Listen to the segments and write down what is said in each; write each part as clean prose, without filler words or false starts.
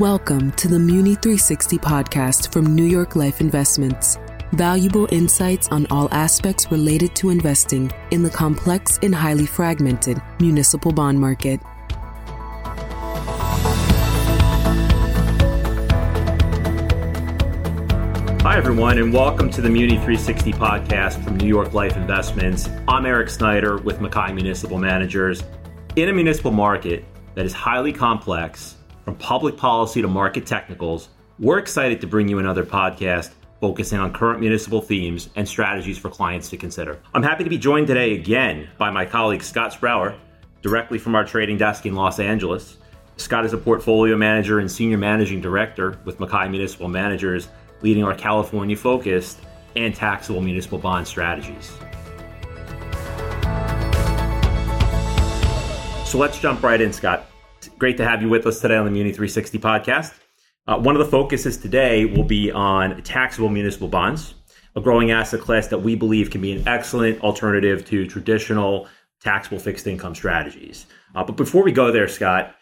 Welcome to the Muni 360 Podcast from New York Life Investments. Valuable insights on all aspects related to investing in the complex and highly fragmented municipal bond market. Hi, everyone, and welcome to the Muni 360 Podcast from New York Life Investments. I'm Eric Snyder with MacKay Municipal Managers. In a municipal market that is highly complex, from public policy to market technicals, we're excited to bring you another podcast focusing on current municipal themes and strategies for clients to consider. I'm happy to be joined today again by my colleague Scott Sprauer, directly from our trading desk in Los Angeles. Scott is a portfolio manager and senior managing director with MacKay Municipal Managers, leading our California-focused and taxable municipal bond strategies. So let's jump right in, Scott. Great to have you with us today on the Muni 360 Podcast. One of the focuses today will be on taxable municipal bonds, a growing asset class that we believe can be an excellent alternative to traditional taxable fixed income strategies. But before we go there, Scott,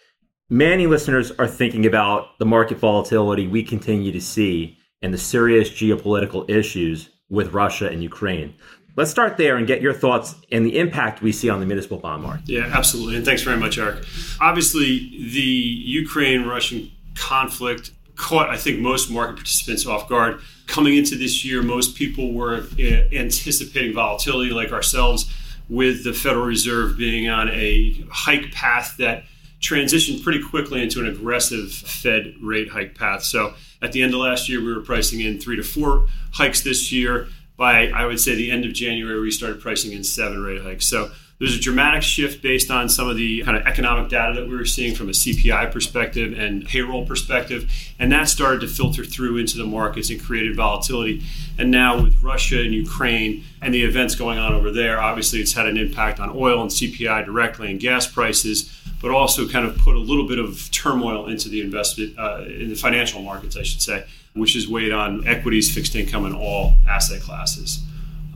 many listeners are thinking about the market volatility we continue to see and the serious geopolitical issues with Russia and Ukraine. Let's start there and get your thoughts and the impact we see on the municipal bond market. Yeah, absolutely. And thanks very much, Eric. Obviously, the Ukraine-Russian conflict caught, I think, most market participants off guard. Coming into this year, most people were anticipating volatility like ourselves, with the Federal Reserve being on a hike path that transitioned pretty quickly into an aggressive Fed rate hike path. So at the end of last year, we were pricing in 3 to 4 hikes this year. By, I would say, the end of January, we started pricing in 7 rate hikes. So there's a dramatic shift based on some of the kind of economic data that we were seeing from a CPI perspective and payroll perspective. And that started to filter through into the markets and created volatility. And now with Russia and Ukraine and the events going on over there, obviously it's had an impact on oil and CPI directly and gas prices, but also kind of put a little bit of turmoil into the investment in the financial markets, I should say, which is weighed on equities, fixed income, and all asset classes.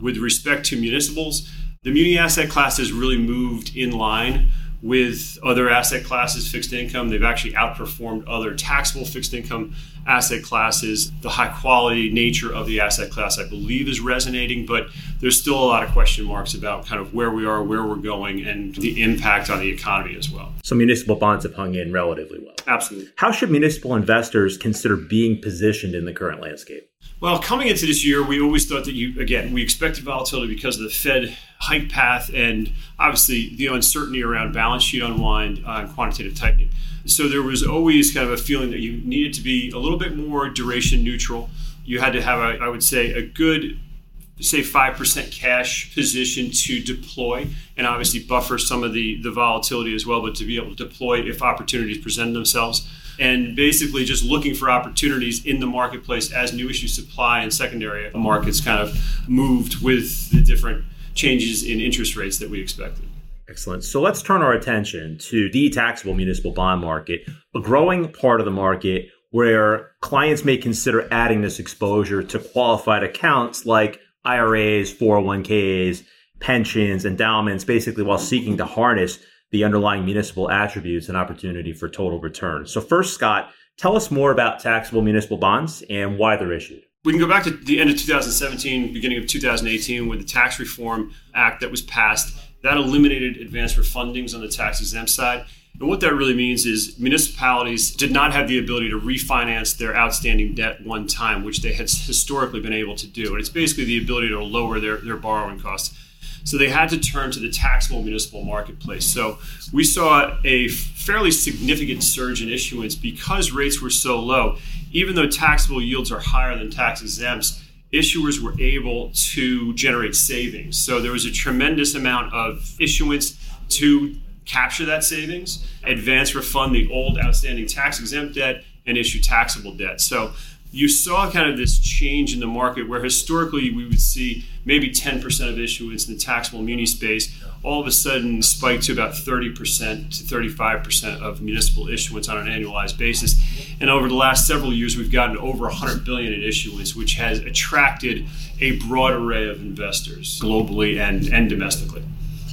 With respect to municipals, the muni asset class has really moved in line with other asset classes, fixed income. They've actually outperformed other taxable fixed income asset classes. The high quality nature of the asset class, I believe, is resonating, but there's still a lot of question marks about kind of where we are, where we're going, and the impact on the economy as well. So municipal bonds have hung in relatively well. Absolutely. How should municipal investors consider being positioned in the current landscape? Well, coming into this year, we always thought that we expected volatility because of the Fed hike path and obviously the uncertainty around balance sheet unwind and quantitative tightening. So there was always kind of a feeling that you needed to be a little bit more duration neutral. You had to have, a good, say, 5% cash position to deploy and obviously buffer some of the volatility as well, but to be able to deploy if opportunities present themselves. And basically just looking for opportunities in the marketplace as new issue supply and secondary markets kind of moved with the different changes in interest rates that we expected. Excellent. So let's turn our attention to the taxable municipal bond market, a growing part of the market where clients may consider adding this exposure to qualified accounts like IRAs, 401ks, pensions, endowments, basically while seeking to harness the underlying municipal attributes and opportunity for total return. So first, Scott, tell us more about taxable municipal bonds and why they're issued. We can go back to the end of 2017, beginning of 2018, with the Tax Reform Act that was passed. That eliminated advance refundings on the tax-exempt side. And what that really means is municipalities did not have the ability to refinance their outstanding debt one time, which they had historically been able to do. And it's basically the ability to lower their borrowing costs. So they had to turn to the taxable municipal marketplace. So we saw a fairly significant surge in issuance because rates were so low. Even though taxable yields are higher than tax exempts, issuers were able to generate savings. So there was a tremendous amount of issuance to capture that savings, advance refund the old outstanding tax exempt debt, and issue taxable debt. So you saw kind of this change in the market where historically we would see maybe 10% of issuance in the taxable muni space all of a sudden spiked to about 30% to 35% of municipal issuance on an annualized basis. And over the last several years, we've gotten over $100 billion in issuance, which has attracted a broad array of investors globally and domestically.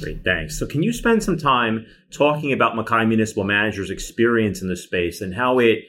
Great, thanks. So can you spend some time talking about MacKay Municipal Managers' experience in this space and how it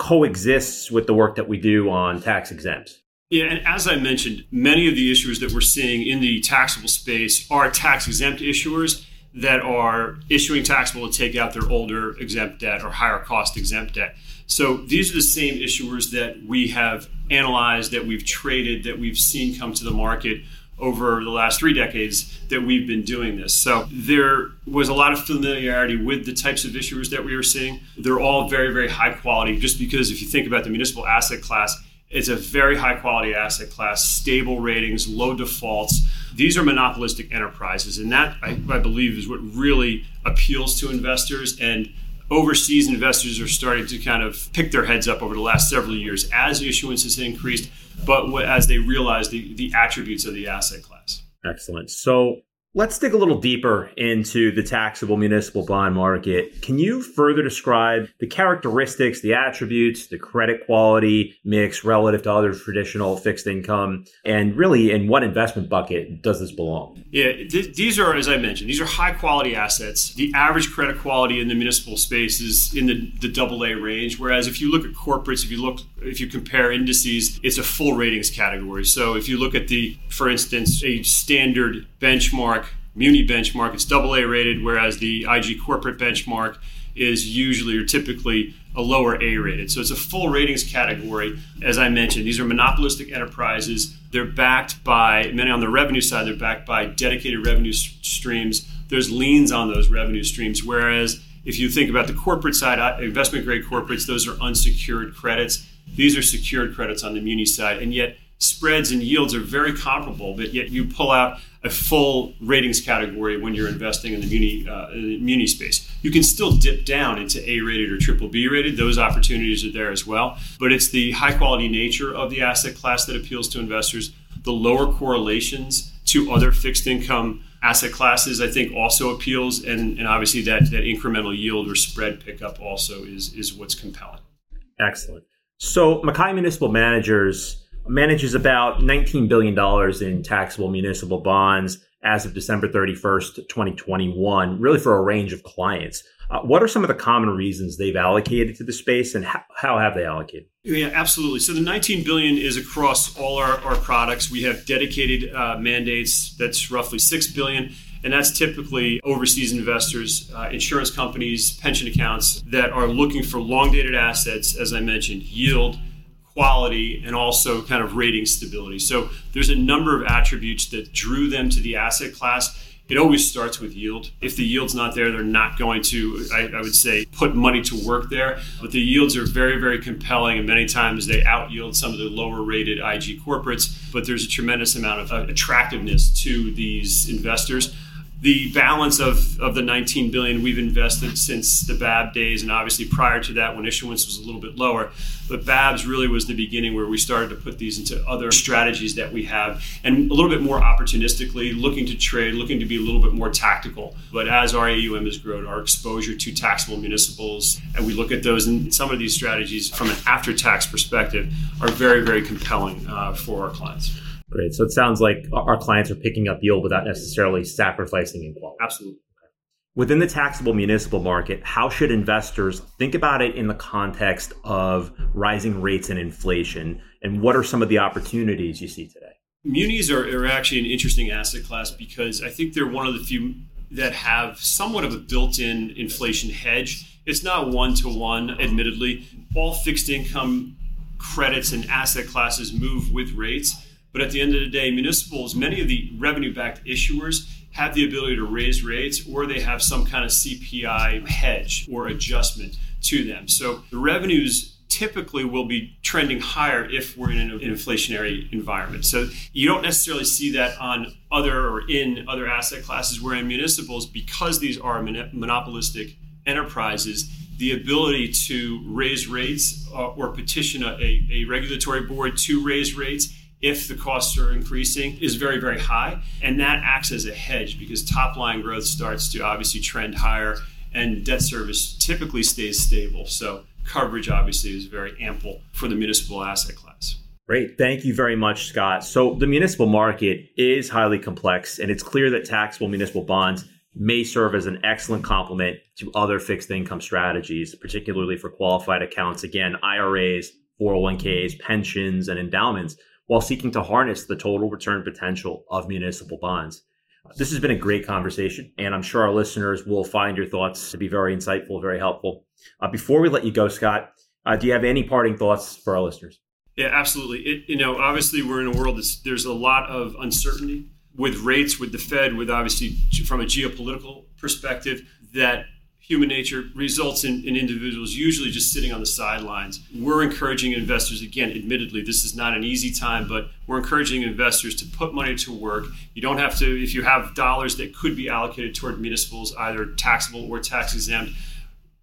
coexists with the work that we do on tax exempts. Yeah, and as I mentioned, many of the issuers that we're seeing in the taxable space are tax-exempt issuers that are issuing taxable to take out their older exempt debt or higher cost exempt debt. So these are the same issuers that we have analyzed, that we've traded, that we've seen come to the market over the last 3 decades that we've been doing this. So there was a lot of familiarity with the types of issuers that we were seeing. They're all very, very high quality, just because if you think about the municipal asset class, it's a very high quality asset class, stable ratings, low defaults. These are monopolistic enterprises, and that, I believe, is what really appeals to investors. And overseas investors are starting to kind of pick their heads up over the last several years as issuance has increased, but as they realize the attributes of the asset class. Excellent. So let's dig a little deeper into the taxable municipal bond market. Can you further describe the characteristics, the attributes, the credit quality mix relative to other traditional fixed income? And really, in what investment bucket does this belong? Yeah, these are, as I mentioned, these are high quality assets. The average credit quality in the municipal space is in the AA range. Whereas if you look at corporates, if you compare indices, it's a full ratings category. So if you look at for instance, a standard benchmark, Muni benchmark, it's AA rated, whereas the IG corporate benchmark is usually or typically a lower A rated. So it's a full ratings category. As I mentioned, these are monopolistic enterprises. They're backed by, many on the revenue side, they're backed by dedicated revenue streams. There's liens on those revenue streams. Whereas if you think about the corporate side, investment grade corporates, those are unsecured credits. These are secured credits on the Muni side. And yet spreads and yields are very comparable, but yet you pull out a full ratings category when you're investing in the muni space. You can still dip down into A-rated or BBB-rated. Those opportunities are there as well. But it's the high-quality nature of the asset class that appeals to investors. The lower correlations to other fixed income asset classes, I think, also appeals. And obviously, that incremental yield or spread pickup also is what's compelling. Excellent. So MacKay Municipal Managers manages about $19 billion in taxable municipal bonds as of December 31st, 2021, really for a range of clients. What are some of the common reasons they've allocated to the space, and how have they allocated? Yeah, absolutely. So the $19 billion is across all our products. We have dedicated mandates. That's roughly $6 billion. And that's typically overseas investors, insurance companies, pension accounts that are looking for long-dated assets, as I mentioned, yield, quality, and also kind of rating stability. So there's a number of attributes that drew them to the asset class. It always starts with yield. If the yield's not there, they're not going to, I would say, put money to work there. But the yields are very, very compelling, and many times they out-yield some of the lower-rated IG corporates. But there's a tremendous amount of attractiveness to these investors. The balance of the $19 billion we've invested since the BAB days, and obviously prior to that when issuance was a little bit lower, but BABs really was the beginning where we started to put these into other strategies that we have, and a little bit more opportunistically, looking to trade, looking to be a little bit more tactical. But as our AUM has grown, our exposure to taxable municipals, and we look at those, and some of these strategies from an after-tax perspective are very, very compelling for our clients. Great. So it sounds like our clients are picking up yield without necessarily sacrificing in quality. Absolutely. Within the taxable municipal market, how should investors think about it in the context of rising rates and inflation? And what are some of the opportunities you see today? Munis are actually an interesting asset class because I think they're one of the few that have somewhat of a built-in inflation hedge. It's not one-to-one, admittedly. All fixed income credits and asset classes move with rates. But at the end of the day, municipals, many of the revenue-backed issuers have the ability to raise rates, or they have some kind of CPI hedge or adjustment to them. So the revenues typically will be trending higher if we're in an inflationary environment. So you don't necessarily see that on other or in other asset classes, where in municipals, because these are monopolistic enterprises, the ability to raise rates or petition a regulatory board to raise rates if the costs are increasing is very, very high. And that acts as a hedge because top line growth starts to obviously trend higher and debt service typically stays stable. So coverage obviously is very ample for the municipal asset class. Great. Thank you very much, Scott. So the municipal market is highly complex, and it's clear that taxable municipal bonds may serve as an excellent complement to other fixed income strategies, particularly for qualified accounts, again, IRAs, 401ks, pensions, and endowments, while seeking to harness the total return potential of municipal bonds. This has been a great conversation, and I'm sure our listeners will find your thoughts to be very insightful, very helpful. Before we let you go, Scott, do you have any parting thoughts for our listeners? Yeah, absolutely. Obviously, we're in a world that's there's a lot of uncertainty with rates, with the Fed, with obviously from a geopolitical perspective, that human nature results in individuals usually just sitting on the sidelines. We're encouraging investors, again, admittedly, this is not an easy time, but we're encouraging investors to put money to work. You don't have to, if you have dollars that could be allocated toward municipals, either taxable or tax exempt,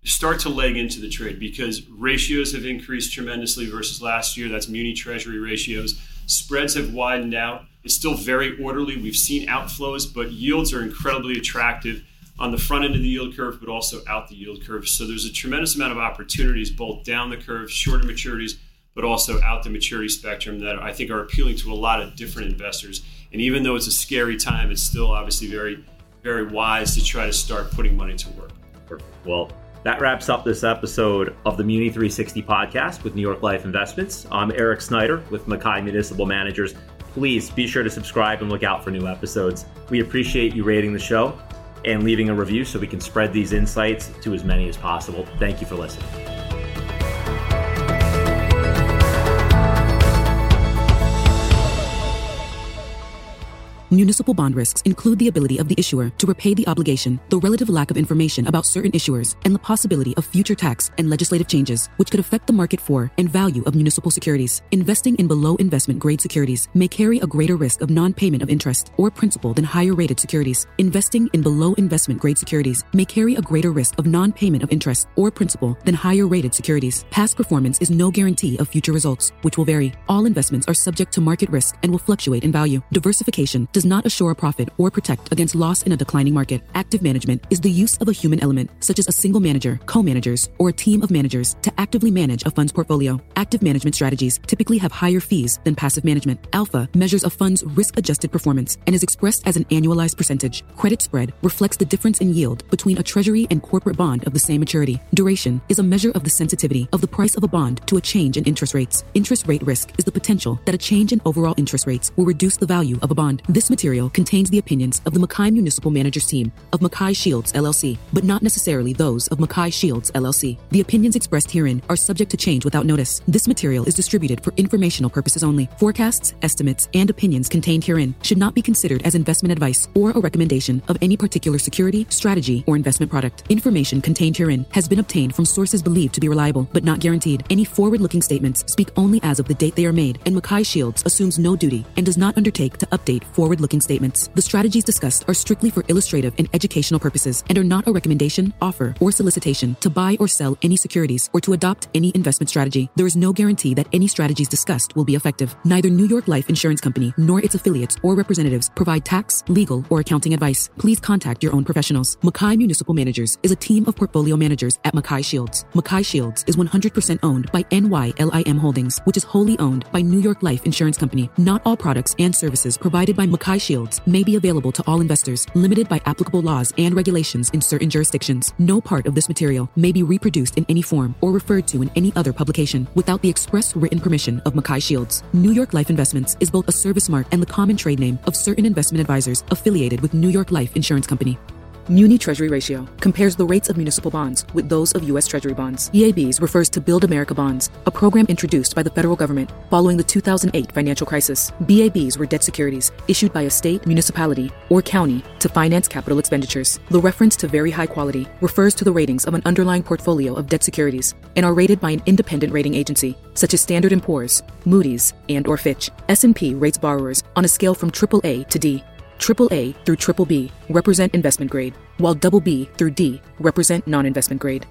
start to leg into the trade because ratios have increased tremendously versus last year. That's muni treasury ratios. Spreads have widened out. It's still very orderly. We've seen outflows, but yields are incredibly attractive on the front end of the yield curve, but also out the yield curve. So there's a tremendous amount of opportunities both down the curve, shorter maturities, but also out the maturity spectrum that I think are appealing to a lot of different investors. And even though it's a scary time, it's still obviously very, very wise to try to start putting money to work. Perfect. Well, that wraps up this episode of the Muni 360 podcast with New York Life Investments. I'm Eric Snyder with MacKay Municipal Managers. Please be sure to subscribe and look out for new episodes. We appreciate you rating the show and leaving a review so we can spread these insights to as many as possible. Thank you for listening. Municipal bond risks include the ability of the issuer to repay the obligation, the relative lack of information about certain issuers, and the possibility of future tax and legislative changes, which could affect the market for and value of municipal securities. Investing in below investment grade securities may carry a greater risk of non-payment of interest or principal than higher rated securities. Investing in below investment grade securities may carry a greater risk of non-payment of interest or principal than higher rated securities. Past performance is no guarantee of future results, which will vary. All investments are subject to market risk and will fluctuate in value. Diversification does not assure a profit or protect against loss in a declining market. Active management is the use of a human element, such as a single manager, co-managers, or a team of managers to actively manage a fund's portfolio. Active management strategies typically have higher fees than passive management. Alpha measures a fund's risk-adjusted performance and is expressed as an annualized percentage. Credit spread reflects the difference in yield between a treasury and corporate bond of the same maturity. Duration is a measure of the sensitivity of the price of a bond to a change in interest rates. Interest rate risk is the potential that a change in overall interest rates will reduce the value of a bond. This material contains the opinions of the MacKay Municipal Managers team of MacKay Shields, LLC, but not necessarily those of MacKay Shields, LLC. The opinions expressed herein are subject to change without notice. This material is distributed for informational purposes only. Forecasts, estimates, and opinions contained herein should not be considered as investment advice or a recommendation of any particular security, strategy, or investment product. Information contained herein has been obtained from sources believed to be reliable, but not guaranteed. Any forward-looking statements speak only as of the date they are made, and MacKay Shields assumes no duty and does not undertake to update forward-looking statements. The strategies discussed are strictly for illustrative and educational purposes and are not a recommendation, offer, or solicitation to buy or sell any securities or to adopt any investment strategy. There is no guarantee that any strategies discussed will be effective. Neither New York Life Insurance Company nor its affiliates or representatives provide tax, legal, or accounting advice. Please contact your own professionals. MacKay Municipal Managers is a team of portfolio managers at MacKay Shields. MacKay Shields is 100% owned by NYLIM Holdings, which is wholly owned by New York Life Insurance Company. Not all products and services provided by MacKay Shields may be available to all investors, limited by applicable laws and regulations in certain jurisdictions. No part of this material may be reproduced in any form or referred to in any other publication without the express written permission of MacKay Shields. New York Life Investments is both a service mark and the common trade name of certain investment advisors affiliated with New York Life Insurance Company. Muni Treasury Ratio compares the rates of municipal bonds with those of U.S. Treasury bonds. BABs refers to Build America Bonds, a program introduced by the federal government following the 2008 financial crisis. BABs were debt securities issued by a state, municipality, or county to finance capital expenditures. The reference to very high quality refers to the ratings of an underlying portfolio of debt securities and are rated by an independent rating agency, such as Standard & Poor's, Moody's, and/or Fitch. S&P rates borrowers on a scale from AAA to D. AAA through BBB represent investment grade, while BB through D represent non-investment grade.